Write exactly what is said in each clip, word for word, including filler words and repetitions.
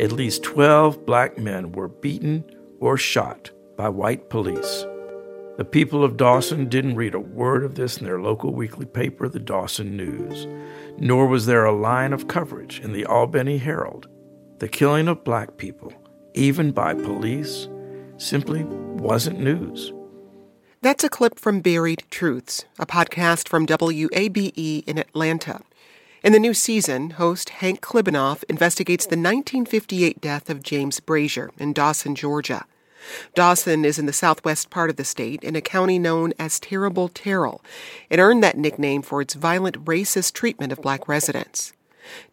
at least twelve black men were beaten or shot by white police. The people of Dawson didn't read a word of this in their local weekly paper, the Dawson News, nor was there a line of coverage in the Albany Herald. The killing of black people, even by police, simply wasn't news. That's a clip from Buried Truths, a podcast from W A B E in Atlanta. In the new season, host Hank Klibanoff investigates the nineteen fifty-eight death of James Brazier in Dawson, Georgia. Dawson is in the southwest part of the state in a county known as Terrible Terrell. It earned that nickname for its violent, racist treatment of black residents.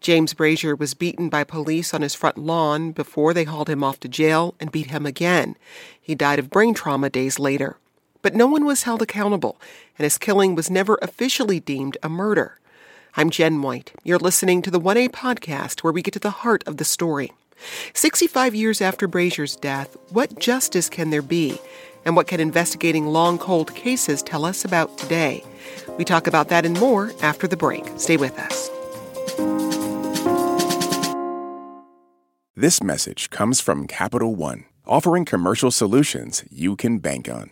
James Brazier was beaten by police on his front lawn before they hauled him off to jail and beat him again. He died of brain trauma days later. But no one was held accountable, and his killing was never officially deemed a murder. I'm Jen White. You're listening to the one A Podcast, where we get to the heart of the story. sixty-five years after Brazier's death, what justice can there be? And what can investigating long, cold cases tell us about today? We talk about that and more after the break. Stay with us. This message comes from Capital One, offering commercial solutions you can bank on.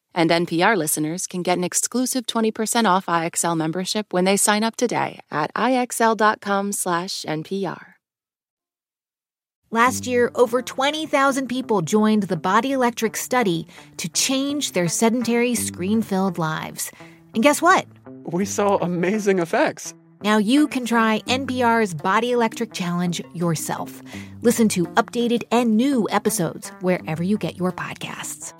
And N P R listeners can get an exclusive twenty percent off I X L membership when they sign up today at IXL.com slash NPR. Last year, over twenty thousand people joined the Body Electric study to change their sedentary, screen-filled lives. And guess what? We saw amazing effects. Now you can try N P R's Body Electric Challenge yourself. Listen to updated and new episodes wherever you get your podcasts.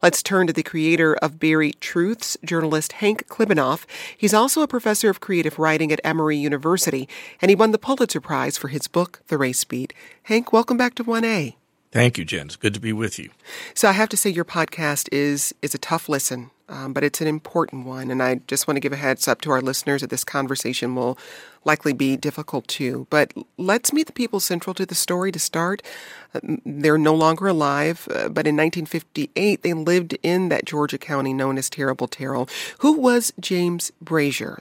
Let's turn to the creator of Buried Truths, journalist Hank Klibanoff. He's also a professor of creative writing at Emory University, and he won the Pulitzer Prize for his book, The Race Beat. Hank, welcome back to one A. Thank you, Jen. It's good to be with you. So I have to say your podcast is is a tough listen, um, but it's an important one, and I just want to give a heads up to our listeners that this conversation will likely be difficult too. But let's meet the people central to the story to start. They're no longer alive, but in nineteen fifty-eight, they lived in that Georgia county known as Terrible Terrell. Who was James Brazier?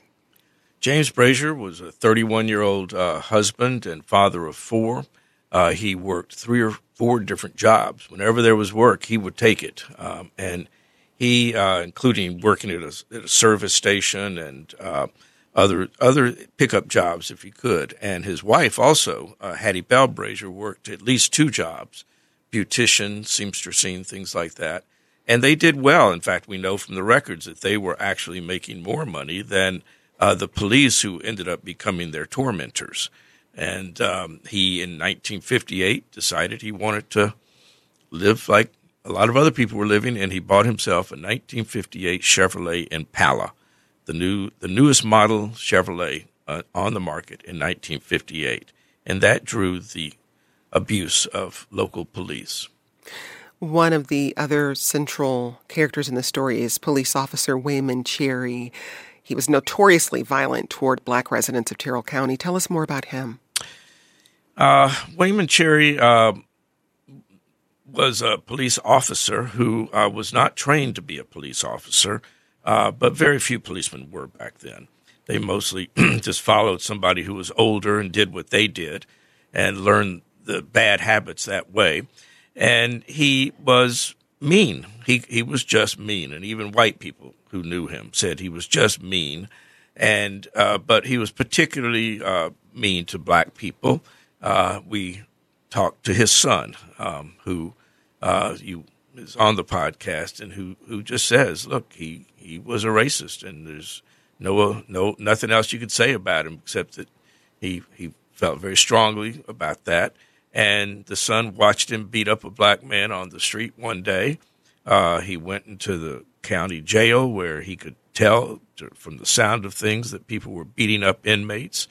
James Brazier was a thirty-one-year-old uh, husband and father of four. Uh, he worked three or four different jobs. Whenever there was work, he would take it. Um, and he, uh, including working at a, at a service station and uh, other other pickup jobs if he could. And his wife also, uh, Hattie Bell Brazier, worked at least two jobs, beautician, seamstressing, things like that. And they did well. In fact, we know from the records that they were actually making more money than uh, the police, who ended up becoming their tormentors. And um, he, in nineteen fifty-eight, decided he wanted to live like a lot of other people were living, and he bought himself a nineteen fifty-eight Chevrolet Impala, the new, the newest model Chevrolet uh, on the market in nineteen fifty-eight. And that drew the abuse of local police. One of the other central characters in the story is police officer Weyman Cherry. He was notoriously violent toward black residents of Terrell County. Tell us more about him. Uh, Weyman Cherry uh, was a police officer who uh, was not trained to be a police officer. Uh, but very few policemen were back then. They mostly just followed somebody who was older and did what they did and learned the bad habits that way. And he was mean. He he was just mean. And even white people who knew him said he was just mean. And uh, but he was particularly uh, mean to black people. Uh, we talked to his son, um, who uh, you is on the podcast, and who, who just says, look, he, he was a racist, and there's no no nothing else you could say about him except that he he felt very strongly about that. And the son watched him beat up a black man on the street one day. Uh, he went into the county jail where he could tell to, from the sound of things that people were beating up inmates,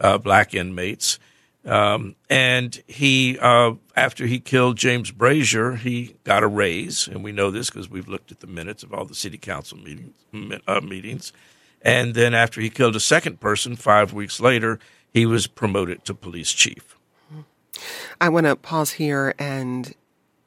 uh, black inmates. Um, and he, uh, after he killed James Brazier, he got a raise. And we know this because we've looked at the minutes of all the city council meetings, uh, meetings. And then after he killed a second person, five weeks later, he was promoted to police chief. I want to pause here and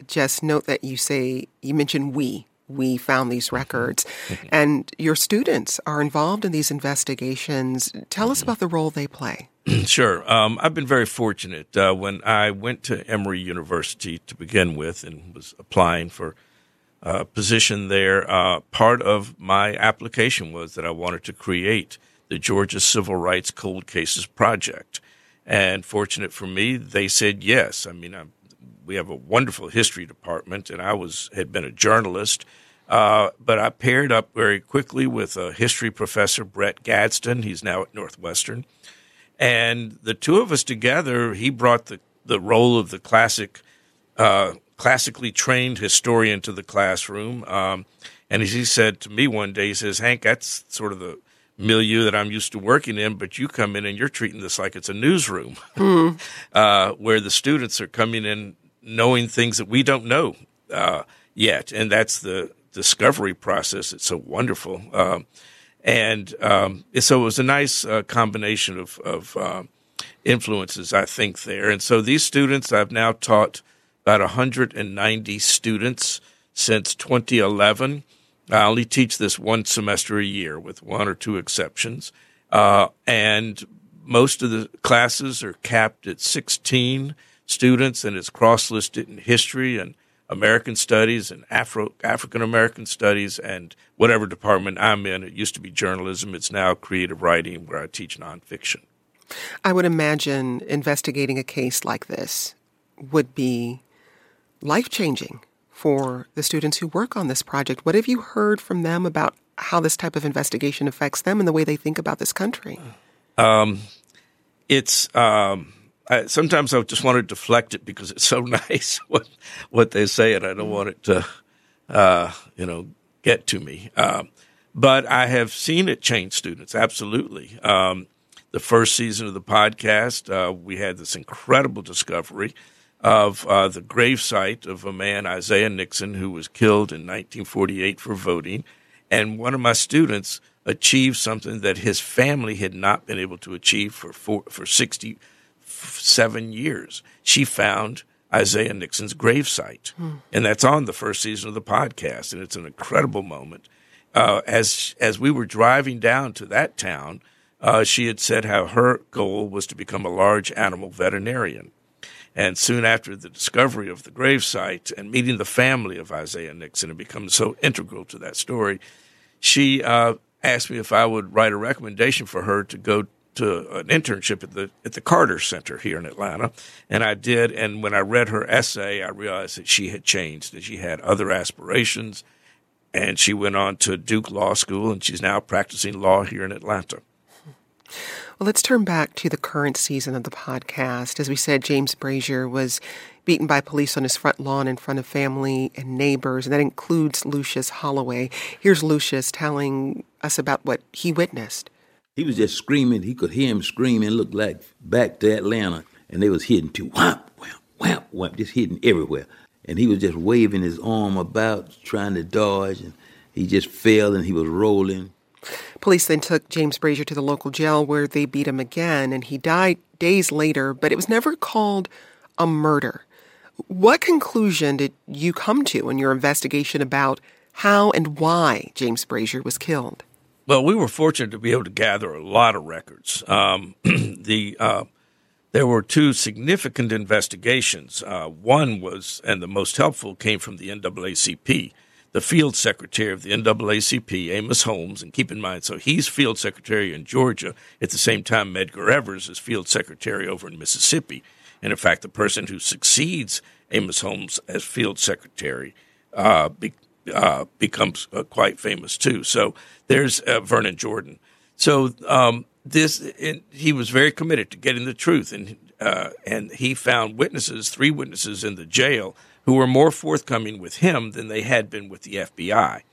just note that you say, you mentioned we, we found these records, mm-hmm. and your students are involved in these investigations. Tell mm-hmm. us about the role they play. Sure. Um, I've been very fortunate. Uh, when I went to Emory University to begin with and was applying for a position there, uh, part of my application was that I wanted to create the Georgia Civil Rights Cold Cases Project. And fortunate for me, they said yes. I mean, I'm, we have a wonderful history department, and I was had been a journalist. Uh, but I paired up very quickly with a history professor, Brett Gadsden. He's now at Northwestern. And the two of us together, he brought the, the role of the classic, uh, classically trained historian to the classroom. Um, and as he said to me one day, he says, Hank, that's sort of the milieu that I'm used to working in, but you come in and you're treating this like it's a newsroom, mm. uh, where the students are coming in knowing things that we don't know uh, yet. And that's the discovery process. It's so wonderful. Um, and um, so it was a nice uh, combination of, of uh, influences, I think, there. And so these students, I've now taught about one hundred ninety students since twenty eleven. I only teach this one semester a year with one or two exceptions. Uh, and most of the classes are capped at sixteen students, and it's cross-listed in history and American studies and Afro African-American studies and whatever department I'm in. It used to be journalism. It's now creative writing where I teach nonfiction. I would imagine investigating a case like this would be life-changing for the students who work on this project. What have you heard from them about how this type of investigation affects them and the way they think about this country? Um, it's um, I, sometimes I just want to deflect it because it's so nice what what they say, and I don't want it to uh, you know get to me. Um, but I have seen it change students absolutely. Um, the first season of the podcast, uh, we had this incredible discovery of uh, the gravesite of a man, Isaiah Nixon, who was killed in nineteen forty-eight for voting. And one of my students achieved something that his family had not been able to achieve for four, for sixty-seven years. She found Isaiah Nixon's gravesite. Hmm. And that's on the first season of the podcast, and it's an incredible moment. Uh, as as we were driving down to that town, uh, she had said how her goal was to become a large animal veterinarian. And soon after the discovery of the gravesite and meeting the family of Isaiah Nixon, it becomes so integral to that story, she uh, asked me if I would write a recommendation for her to go to an internship at the at the Carter Center here in Atlanta. And I did. And when I read her essay, I realized that she had changed, that she had other aspirations. And she went on to Duke Law School, and she's now practicing law here in Atlanta. Well, let's turn back to the current season of the podcast. As we said, James Brazier was beaten by police on his front lawn in front of family and neighbors, and that includes Lucius Holloway. Here's Lucius telling us about what he witnessed. He was just screaming. He could hear him screaming, looked like back to Atlanta, and they was hitting too. Whap, whap, whap, whap, just hitting everywhere. And he was just waving his arm about, trying to dodge, and he just fell, and he was rolling. Police then took James Brazier to the local jail where they beat him again, and he died days later, but it was never called a murder. What conclusion did you come to in your investigation about how and why James Brazier was killed. Well, we were fortunate to be able to gather a lot of records. Um, the uh, there were two significant investigations. Uh, one was, and the most helpful, came from the N double A C P. The field secretary of the N double A C P, Amos Holmes, and keep in mind, so he's field secretary in Georgia. At the same time, Medgar Evers is field secretary over in Mississippi. And, in fact, the person who succeeds Amos Holmes as field secretary uh, be, uh, becomes uh, quite famous, too. So there's uh, Vernon Jordan. So um, this it, he was very committed to getting the truth, and uh, and he found witnesses, three witnesses in the jail, who were more forthcoming with him than they had been with the F B I.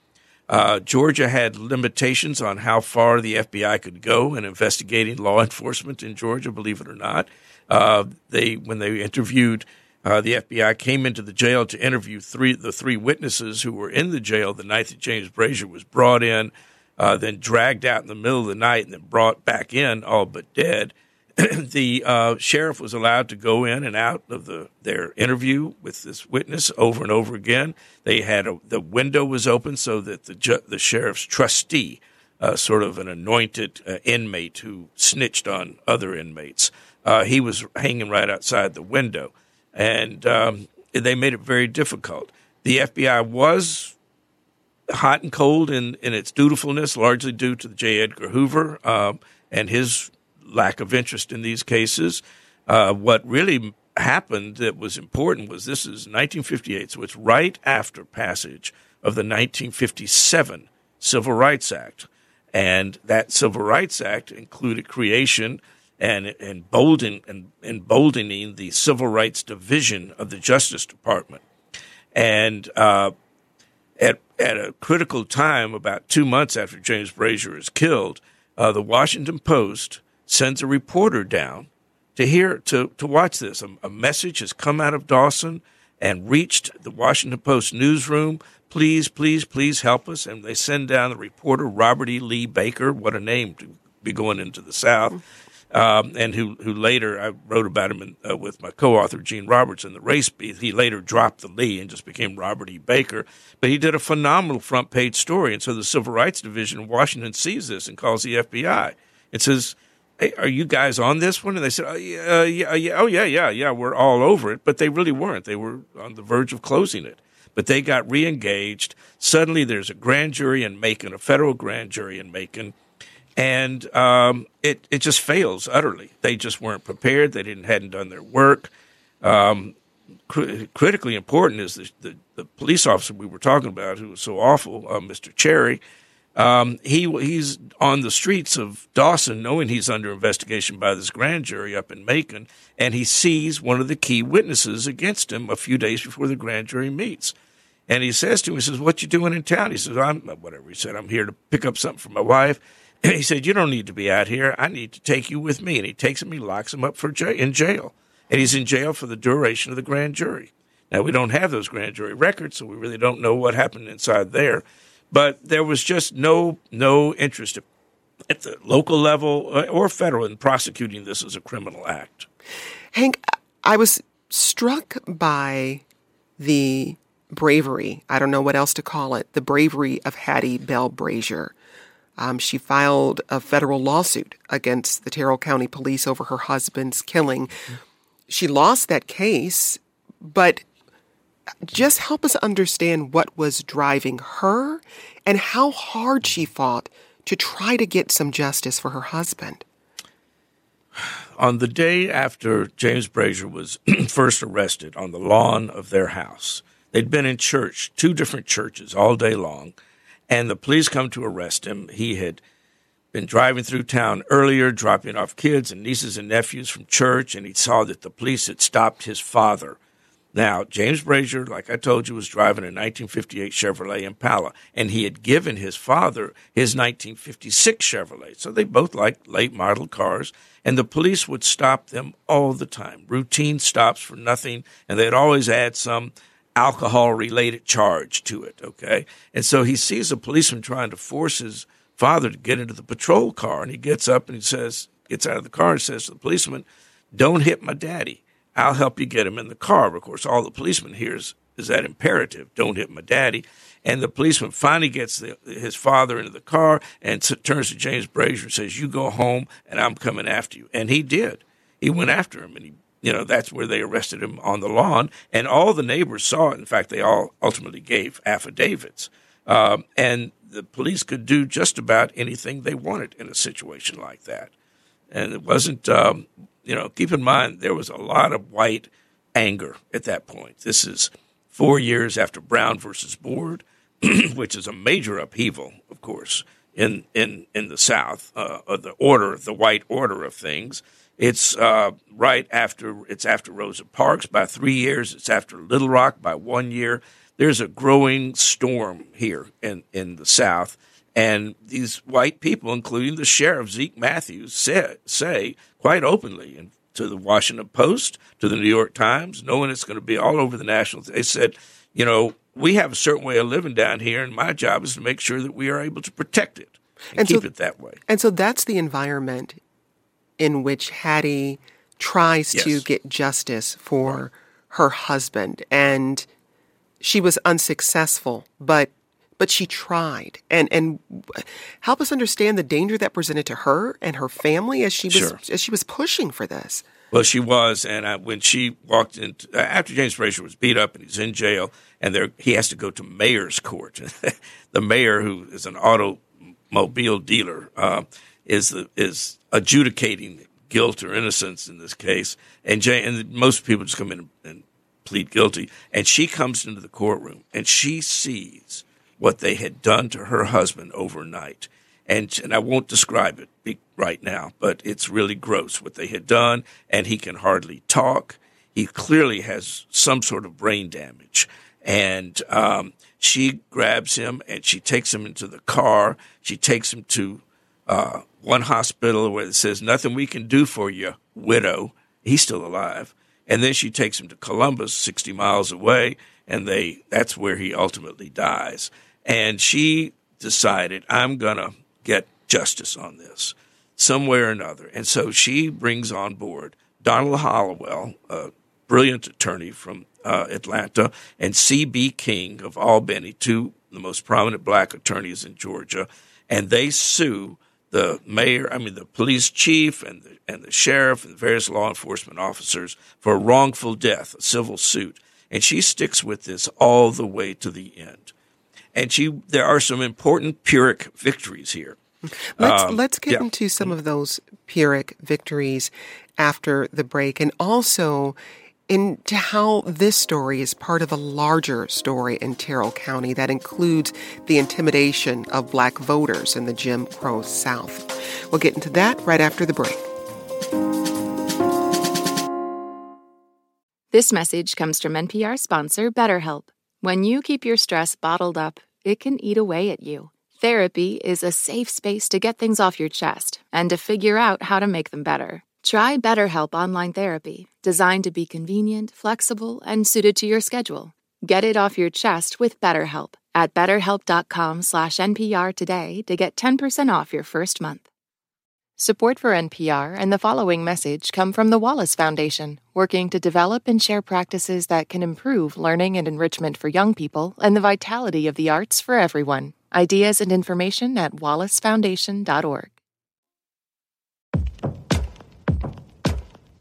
Uh, Georgia had limitations on how far the F B I could go in investigating law enforcement in Georgia, believe it or not. Uh, they, when they interviewed, uh, the F B I came into the jail to interview three, the three witnesses who were in the jail the night that James Brazier was brought in, uh, then dragged out in the middle of the night and then brought back in, all but dead. The uh, sheriff was allowed to go in and out of the their interview with this witness over and over again. They had a, the window was open so that the ju- the sheriff's trustee, uh, sort of an anointed uh, inmate who snitched on other inmates, uh, he was hanging right outside the window, and um, they made it very difficult. The F B I was hot and cold in, in its dutifulness, largely due to J. Edgar Hoover um, and his lack of interest in these cases. Uh, what really happened that was important was this is nineteen fifty-eight, so it's right after passage of the nineteen fifty-seven Civil Rights Act. And that Civil Rights Act included creation and emboldening, and emboldening the Civil Rights Division of the Justice Department. And uh, at, at a critical time, about two months after James Brazier is killed, uh, the Washington Post sends a reporter down to hear, to, to watch this. A, a message has come out of Dawson and reached the Washington Post newsroom. Please, please, please help us. And they send down the reporter, Robert E. Lee Baker, what a name to be going into the South, um, and who, who later, I wrote about him in, uh, with my co-author, Gene Roberts, in The Race Beat. He later dropped the Lee and just became Robert E. Baker. But he did a phenomenal front-page story. And so the Civil Rights Division in Washington sees this and calls the F B I. It says, hey, are you guys on this one? And they said, oh, yeah, yeah, oh, yeah, yeah, yeah, we're all over it. But they really weren't. They were on the verge of closing it. But they got reengaged. Suddenly there's a grand jury in Macon, a federal grand jury in Macon, and um, it, it just fails utterly. They just weren't prepared. They didn't hadn't done their work. Um, cr- critically important is the, the, the police officer we were talking about who was so awful, uh, Mister Cherry. Um, he he's on the streets of Dawson, knowing he's under investigation by this grand jury up in Macon, and he sees one of the key witnesses against him a few days before the grand jury meets. And he says to him, he says, what you doing in town? He says, I'm, whatever he said, I'm here to pick up something for my wife. And he said, you don't need to be out here. I need to take you with me. And he takes him, he locks him up for j- in jail. And he's in jail for the duration of the grand jury. Now, we don't have those grand jury records, so we really don't know what happened inside there. But there was just no no interest at the local level or federal in prosecuting this as a criminal act. Hank, I was struck by the bravery, I don't know what else to call it, the bravery of Hattie Bell Brazier. Um, she filed a federal lawsuit against the Terrell County Police over her husband's killing. She lost that case, but just help us understand what was driving her and how hard she fought to try to get some justice for her husband. On the day after James Brazier was first arrested on the lawn of their house, they'd been in church, two different churches all day long, and the police come to arrest him. He had been driving through town earlier, dropping off kids and nieces and nephews from church, and he saw that the police had stopped his father. Now, James Brazier, like I told you, was driving a nineteen fifty-eight Chevrolet Impala, and he had given his father his nineteen fifty-six Chevrolet. So they both liked late model cars, and the police would stop them all the time, routine stops for nothing, and they'd always add some alcohol-related charge to it, okay? And so he sees a policeman trying to force his father to get into the patrol car, and he gets up and he says, gets out of the car and says to the policeman, don't hit my daddy. I'll help you get him in the car. Of course, all the policeman hears is that imperative, don't hit my daddy. And the policeman finally gets the, his father into the car and t- turns to James Brazier and says, you go home and I'm coming after you. And he did. He went after him, and he, you know, that's where they arrested him on the lawn. And all the neighbors saw it. In fact, they all ultimately gave affidavits. Um, and the police could do just about anything they wanted in a situation like that. And it wasn't, um, you know, keep in mind, there was a lot of white anger at that point. This is four years after Brown versus Board, which is a major upheaval, of course, in in, in the South, uh, of the order, the white order of things. It's uh, right after it's after Rosa Parks by three years. It's after Little Rock by one year. There's a growing storm here in, in the South, and these white people, including the sheriff Zeke Matthews, say, say quite openly and to the Washington Post, to the New York Times, knowing it's going to be all over the national. They said, you know, we have a certain way of living down here, and my job is to make sure that we are able to protect it and, and keep so, it that way. And so that's the environment in which Hattie tries yes. to get justice for right. her husband. And she was unsuccessful, but but she tried. And and help us understand the danger that presented to her and her family as she was sure. as she was pushing for this. Well, she was, and I, when she walked in uh, after James Brazier was beat up and he's in jail, and there he has to go to mayor's court. The mayor, who is an automobile dealer, uh, is the is. adjudicating guilt or innocence in this case, and, Jay, and most people just come in and, and plead guilty. And she comes into the courtroom, and she sees what they had done to her husband overnight. And, and I won't describe it right now, but it's really gross what they had done, and he can hardly talk. He clearly has some sort of brain damage. And um, she grabs him, and she takes him into the car. She takes him to uh, – one hospital where it says, nothing we can do for you, widow. He's still alive. And then she takes him to Columbus, sixty miles away, and they that's where he ultimately dies. And she decided, I'm going to get justice on this some way or another. And so she brings on board Donald Hollowell, a brilliant attorney from uh, Atlanta, and C B. King of Albany, two of the most prominent black attorneys in Georgia, and they sue the mayor, I mean, the police chief and the, and the sheriff and the various law enforcement officers for wrongful death, a civil suit. And she sticks with this all the way to the end. And she, there are some important Pyrrhic victories here. Let's, um, let's get yeah. into some of those Pyrrhic victories after the break, and also into how this story is part of a larger story in Terrell County that includes the intimidation of black voters in the Jim Crow South. We'll get into that right after the break. This message comes from N P R sponsor BetterHelp. When you keep your stress bottled up, it can eat away at you. Therapy is a safe space to get things off your chest and to figure out how to make them better. Try BetterHelp Online Therapy, designed to be convenient, flexible, and suited to your schedule. Get it off your chest with BetterHelp at betterhelp.com slash NPR today to get ten percent off your first month. Support for N P R and the following message come from the Wallace Foundation, working to develop and share practices that can improve learning and enrichment for young people and the vitality of the arts for everyone. Ideas and information at wallace foundation dot org.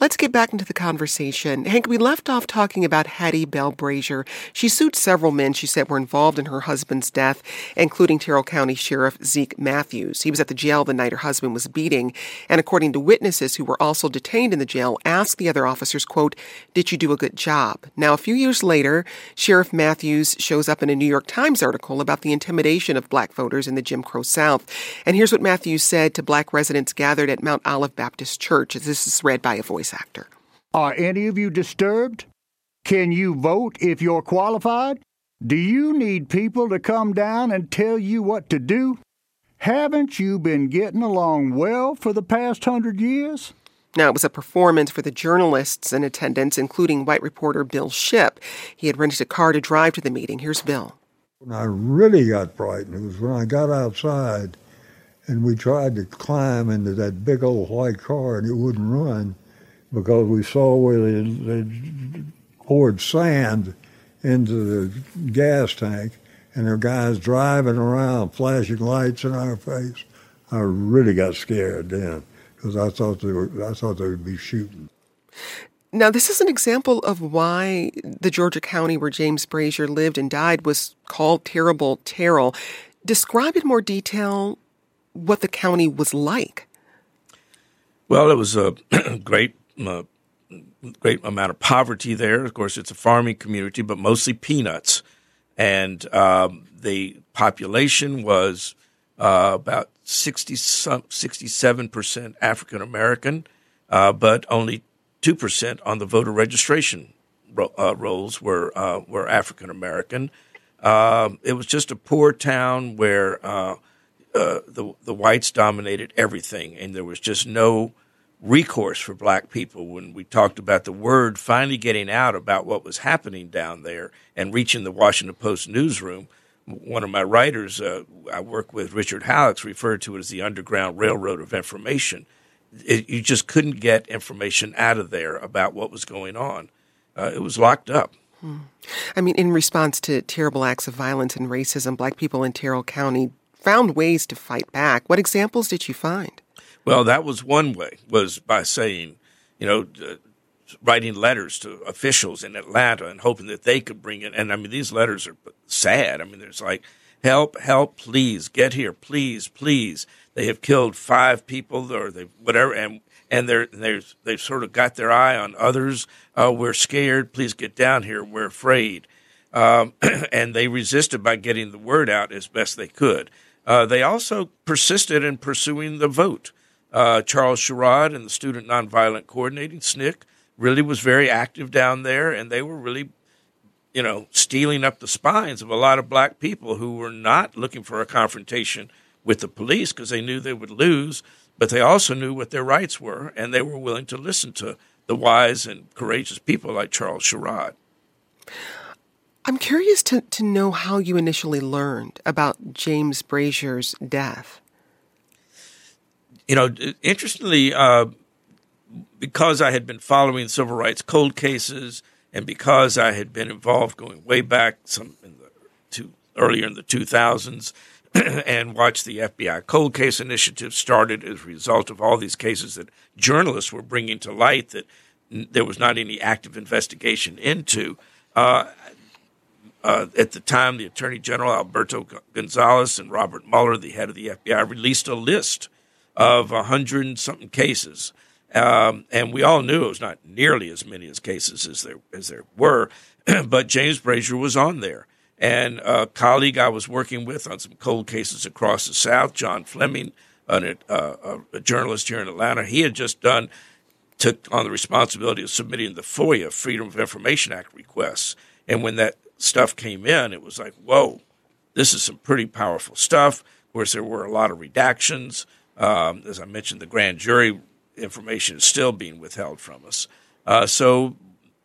Let's get back into the conversation. Hank, we left off talking about Hattie Bell Brazier. She sued several men she said were involved in her husband's death, including Terrell County Sheriff Zeke Matthews. He was at the jail the night her husband was beating, and according to witnesses who were also detained in the jail, asked the other officers, quote, did you do a good job? Now, a few years later, Sheriff Matthews shows up in a New York Times article about the intimidation of black voters in the Jim Crow South. And here's what Matthews said to black residents gathered at Mount Olive Baptist Church. This is read by a voice actor. Are any of you disturbed? Can you vote if you're qualified? Do you need people to come down and tell you what to do? Haven't you been getting along well for the past hundred years? Now, it was a performance for the journalists in attendance, including white reporter Bill Shipp. He had rented a car to drive to the meeting. Here's Bill. When I really got frightened, it was when I got outside and we tried to climb into that big old white car, and it wouldn't run because we saw where they, they poured sand into the gas tank, and there were guys driving around, flashing lights in our face. I really got scared then because I thought they were, I thought they would be shooting. Now, this is an example of why the Georgia county where James Brazier lived and died was called Terrible Terrell. Describe in more detail what the county was like. Well, it was a great, uh, great amount of poverty there. Of course, it's a farming community, but mostly peanuts. And um, the population was uh, about sixty-seven percent African-American, uh, but only two percent on the voter registration ro- uh, rolls were uh, were African-American. Uh, it was just a poor town where uh, uh, the, the whites dominated everything, and there was just no recourse for black people. When we talked about the word finally getting out about what was happening down there and reaching the Washington Post newsroom, one of my writers uh, I work with, Richard Halleck, referred to it as the Underground Railroad of Information. It, you just couldn't get information out of there about what was going on. Uh, it was locked up. Hmm. I mean, in response to terrible acts of violence and racism, black people in Terrell County found ways to fight back. What examples did you find? Well, that was one way, was by saying, you know, uh, writing letters to officials in Atlanta and hoping that they could bring it. And, I mean, these letters are sad. I mean, there's like, help, help, please, get here, please, please. They have killed five people or they whatever, and and they're, they're, they've sort of got their eye on others. Uh, we're scared. Please get down here. We're afraid. Um, and they resisted by getting the word out as best they could. Uh, they also persisted in pursuing the vote. Uh, Charles Sherrod and the Student Nonviolent Coordinating, S N C C, really was very active down there, and they were really, you know, stealing up the spines of a lot of black people who were not looking for a confrontation with the police because they knew they would lose, but they also knew what their rights were, and they were willing to listen to the wise and courageous people like Charles Sherrod. I'm curious to, to know how you initially learned about James Brazier's death. You know, interestingly, uh, because I had been following civil rights cold cases, and because I had been involved going way back some in the two, earlier in the two thousands and watched the F B I cold case initiative started as a result of all these cases that journalists were bringing to light that n- there was not any active investigation into. Uh, uh, at the time, the Attorney General Alberto Gonzales and Robert Mueller, the head of the F B I, released a list of one hundred and something cases. Um, and we all knew it was not nearly as many as cases as there as there were, but James Brazier was on there. And a colleague I was working with on some cold cases across the South, John Fleming, an, uh, a journalist here in Atlanta, he had just done took on the responsibility of submitting the FOIA, Freedom of Information Act requests. And when that stuff came in, it was like, whoa, this is some pretty powerful stuff. Of course, there were a lot of redactions. Um, as I mentioned, the grand jury information is still being withheld from us. Uh, so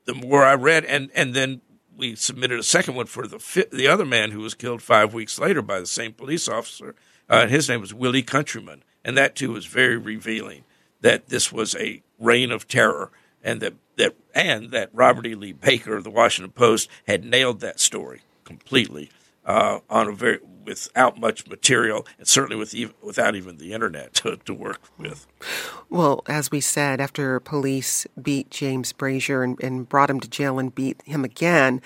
the more I read, and, and then we submitted a second one for the fi- the other man who was killed five weeks later by the same police officer. Uh, his name was Willie Countryman, and that too was very revealing that this was a reign of terror, and that that and that Robert E. Lee Baker of the Washington Post had nailed that story completely uh, on a very without much material, and certainly with even, without even the internet to, to work with. Well, as we said, after police beat James Brazier and, and brought him to jail and beat him again,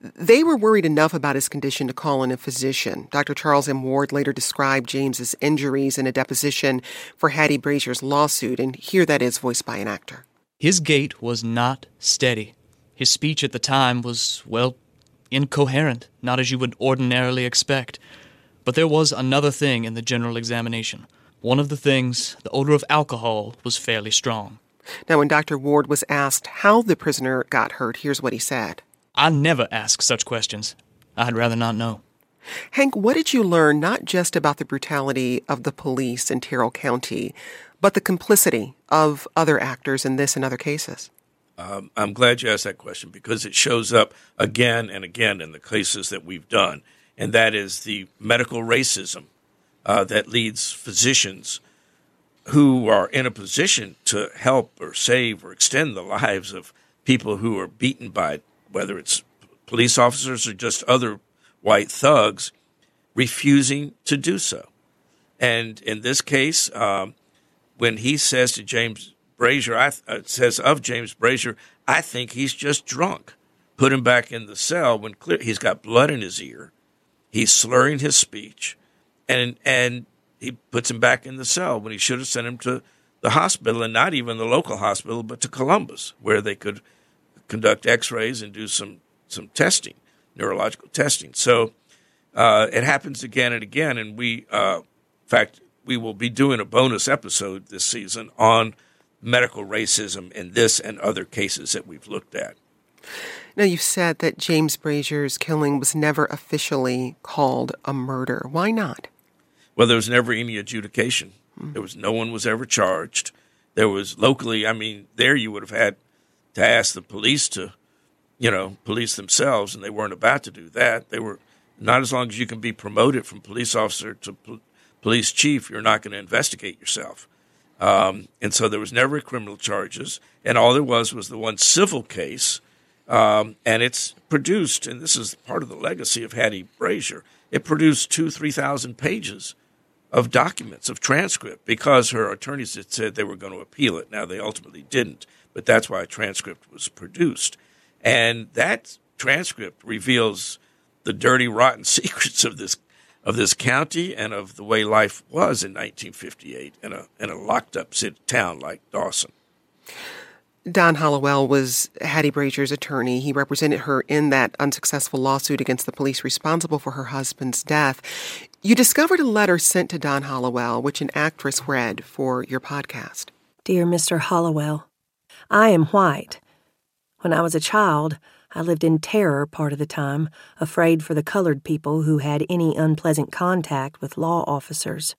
they were worried enough about his condition to call in a physician. Doctor Charles M. Ward later described James's injuries in a deposition for Hattie Brazier's lawsuit, and here that is voiced by an actor. His gait was not steady. His speech at the time was, well, incoherent, not as you would ordinarily expect. But there was another thing in the general examination. One of the things, the odor of alcohol, was fairly strong. Now, when Doctor Ward was asked how the prisoner got hurt, here's what he said. I never ask such questions. I'd rather not know. Hank, what did you learn not just about the brutality of the police in Terrell County, but the complicity of other actors in this and other cases? Um, I'm glad you asked that question because it shows up again and again in the cases that we've done, and that is the medical racism uh, that leads physicians who are in a position to help or save or extend the lives of people who are beaten by, whether it's police officers or just other white thugs, refusing to do so. And in this case, um, when he says to James Brazier, I th- uh, says of James Brazier, I think he's just drunk. Put him back in the cell when clear- he's got blood in his ear. He's slurring his speech, and and he puts him back in the cell when he should have sent him to the hospital, and not even the local hospital, but to Columbus, where they could conduct x-rays and do some, some testing, neurological testing. So uh, it happens again and again, and we uh, – in fact, we will be doing a bonus episode this season on medical racism in this and other cases that we've looked at. Now, you've said that James Brazier's killing was never officially called a murder. Why not? Well, there was never any adjudication. There was no one was ever charged. There was locally, I mean, there you would have had to ask the police to, you know, police themselves, and they weren't about to do that. They were not, as long as you can be promoted from police officer to pol- police chief, you're not going to investigate yourself. Um, and so there was never criminal charges, and all there was was the one civil case, um, and it's produced, and this is part of the legacy of Hattie Brazier, it produced two, three thousand pages of documents, of transcript, because her attorneys had said they were going to appeal it. Now, they ultimately didn't, but that's why a transcript was produced. And that transcript reveals the dirty, rotten secrets of this of this county and of the way life was in nineteen fifty-eight in a, in a locked-up town like Dawson. Don Hollowell was Hattie Brazier's attorney. He represented her in that unsuccessful lawsuit against the police responsible for her husband's death. You discovered a letter sent to Don Hollowell, which an actress read for your podcast. Dear Mister Hollowell, I am white. When I was a child, I lived in terror part of the time, afraid for the colored people who had any unpleasant contact with law officers.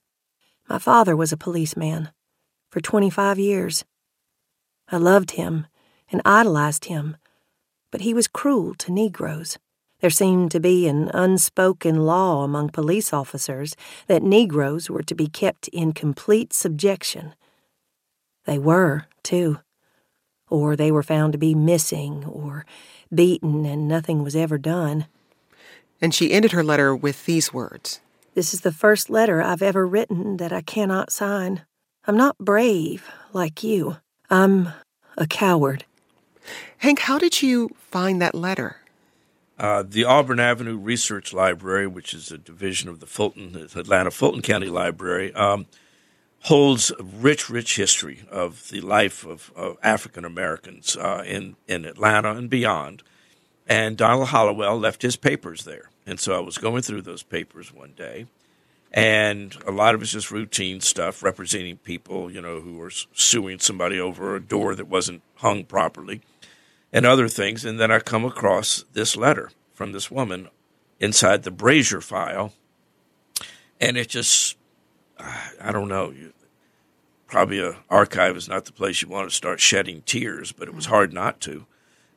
My father was a policeman for twenty-five years. I loved him and idolized him, but he was cruel to Negroes. There seemed to be an unspoken law among police officers that Negroes were to be kept in complete subjection. They were, too, or they were found to be missing or beaten and nothing was ever done. And she ended her letter with these words. This is the first letter I've ever written that I cannot sign. I'm not brave like you. I'm a coward. Hank, how did you find that letter? Uh, the Auburn Avenue Research Library, which is a division of the Fulton, Atlanta Fulton County Library, um, holds a rich, rich history of the life of, of African Americans uh, in, in Atlanta and beyond. And Donald Hollowell left his papers there. And so I was going through those papers one day, and a lot of it's just routine stuff representing people, you know, who were suing somebody over a door that wasn't hung properly, and other things, and then I come across this letter from this woman inside the Brazier file, and it just, I don't know, you, probably an archive is not the place you want to start shedding tears, but it was hard not to.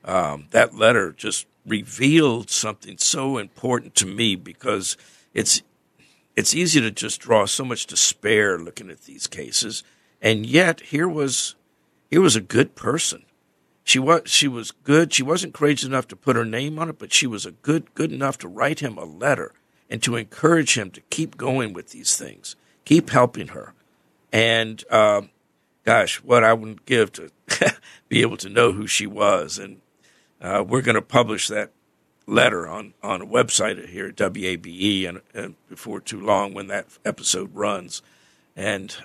Um, that letter just revealed something so important to me because it's it's easy to just draw so much despair looking at these cases, and yet here was here was a good person. She was she was good. She wasn't courageous enough to put her name on it, but she was a good good enough to write him a letter and to encourage him to keep going with these things, keep helping her. And uh, gosh, what I wouldn't give to be able to know who she was. And uh, we're going to publish that letter on, on a website here at W A B E, and, and before too long when that episode runs. And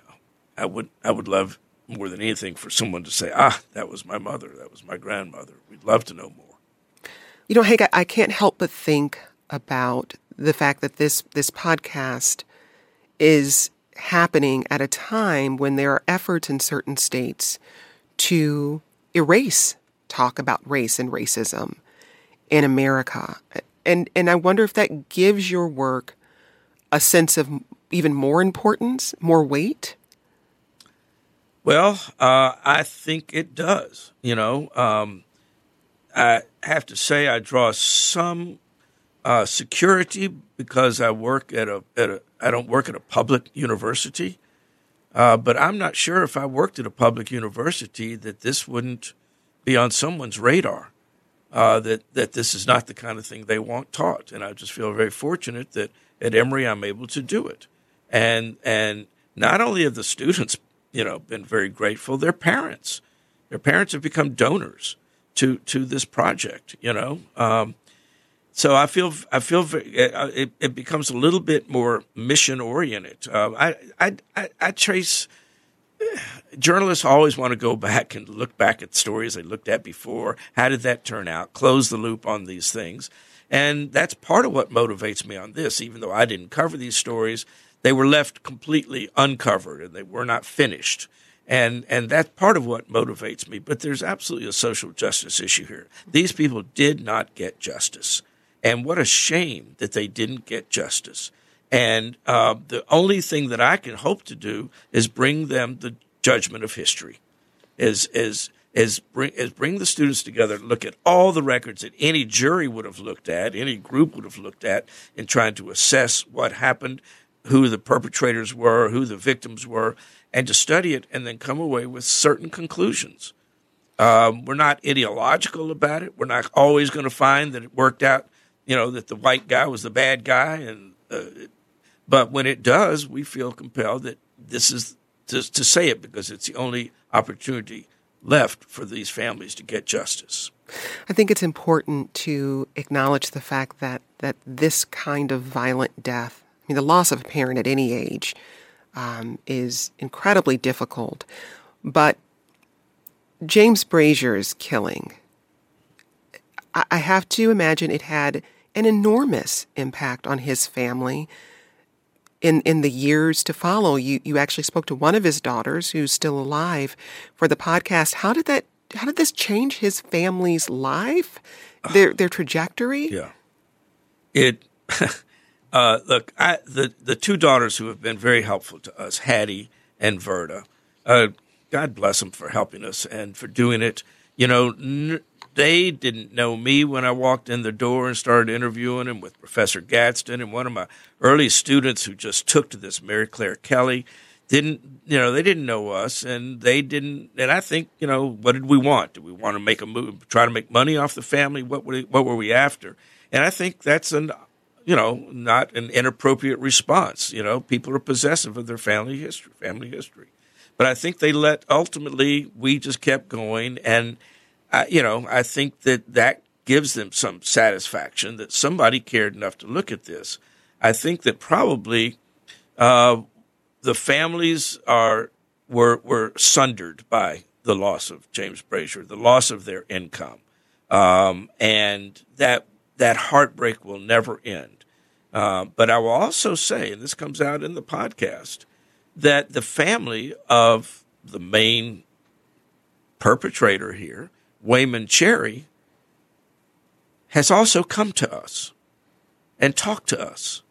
I would I would love more than anything for someone to say, ah, that was my mother, that was my grandmother. We'd love to know more. You know, Hank, I, I can't help but think about the fact that this, this podcast is happening at a time when there are efforts in certain states to erase talk about race and racism in America. And, and I wonder if that gives your work a sense of even more importance, more weight. Well, uh, I think it does. You know, um, I have to say I draw some uh, security because I work at a at a I don't work at a public university, uh, but I'm not sure if I worked at a public university that this wouldn't be on someone's radar. Uh, that that this is not the kind of thing they want taught, and I just feel very fortunate that at Emory I'm able to do it, and and not only have the students, you know, been very grateful, their parents, their parents have become donors to to this project, you know, um, so I feel I feel very, it, it becomes a little bit more mission oriented. Uh, I, I I I trace. Journalists always want to go back and look back at stories they looked at before. How did that turn out? Close the loop on these things. And that's part of what motivates me on this. Even though I didn't cover these stories, they were left completely uncovered and they were not finished. And and that's part of what motivates me. But there's absolutely a social justice issue here. These people did not get justice. And what a shame that they didn't get justice. And uh, the only thing that I can hope to do is bring them the judgment of history, is is is bring is bring the students together, look at all the records that any jury would have looked at, any group would have looked at in trying to assess what happened, who the perpetrators were, who the victims were, and to study it and then come away with certain conclusions. Um, we're not ideological about it. We're not always going to find that it worked out, you know, that the white guy was the bad guy and uh, but when it does, we feel compelled that this is to, to say it because it's the only opportunity left for these families to get justice. I think it's important to acknowledge the fact that, that this kind of violent death, I mean, the loss of a parent at any age, um, is incredibly difficult. But James Brazier's killing, I, I have to imagine it had an enormous impact on his family. In in the years to follow, you, you actually spoke to one of his daughters who's still alive for the podcast. How did that? How did this change his family's life, their their trajectory? Yeah, it. uh, look, I, the the two daughters who have been very helpful to us, Hattie and Verda. Uh, God bless them for helping us and for doing it. You know, n- they didn't know me when I walked in the door and started interviewing him with Professor Gadsden and one of my early students who just took to this, Mary Claire Kelly, didn't, you know, they didn't know us and they didn't. And I think, you know, what did we want? Did we want to make a move, try to make money off the family? What were, what were we after? And I think that's an, you know, not an inappropriate response. You know, people are possessive of their family history, family history. But I think they let, ultimately, we just kept going and, I, you know, I think that that gives them some satisfaction that somebody cared enough to look at this. I think that probably uh, the families are were were sundered by the loss of James Brazier, the loss of their income, um, and that that heartbreak will never end. Uh, but I will also say, and this comes out in the podcast, that the family of the main perpetrator here, Weyman Cherry, has also come to us and talked to us.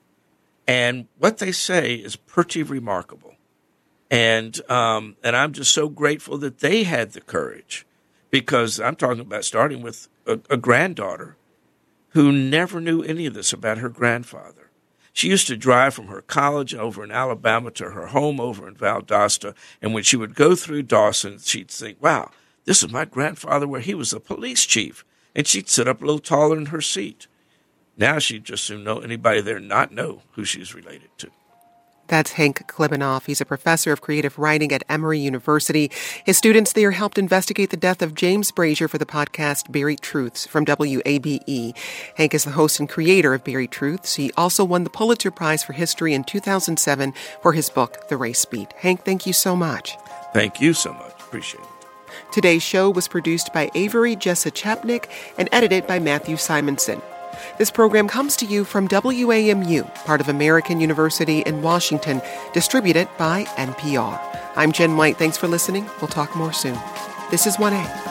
And what they say is pretty remarkable. And um, and I'm just so grateful that they had the courage, because I'm talking about starting with a, a granddaughter who never knew any of this about her grandfather. She used to drive from her college over in Alabama to her home over in Valdosta. And when she would go through Dawson, she'd think, wow, this is my grandfather where he was a police chief, and she'd sit up a little taller in her seat. Now she'd just soon know anybody there not know who she's related to. That's Hank Klibanoff. He's a professor of creative writing at Emory University. His students there helped investigate the death of James Brazier for the podcast Buried Truths from W A B E. Hank is the host and creator of Buried Truths. He also won the Pulitzer Prize for History in two thousand seven for his book, The Race Beat. Hank, thank you so much. Thank you so much. Appreciate it. Today's show was produced by Avery Jessa Chapnick and edited by Matthew Simonson. This program comes to you from W A M U, part of American University in Washington, distributed by N P R. I'm Jen White. Thanks for listening. We'll talk more soon. This is one A.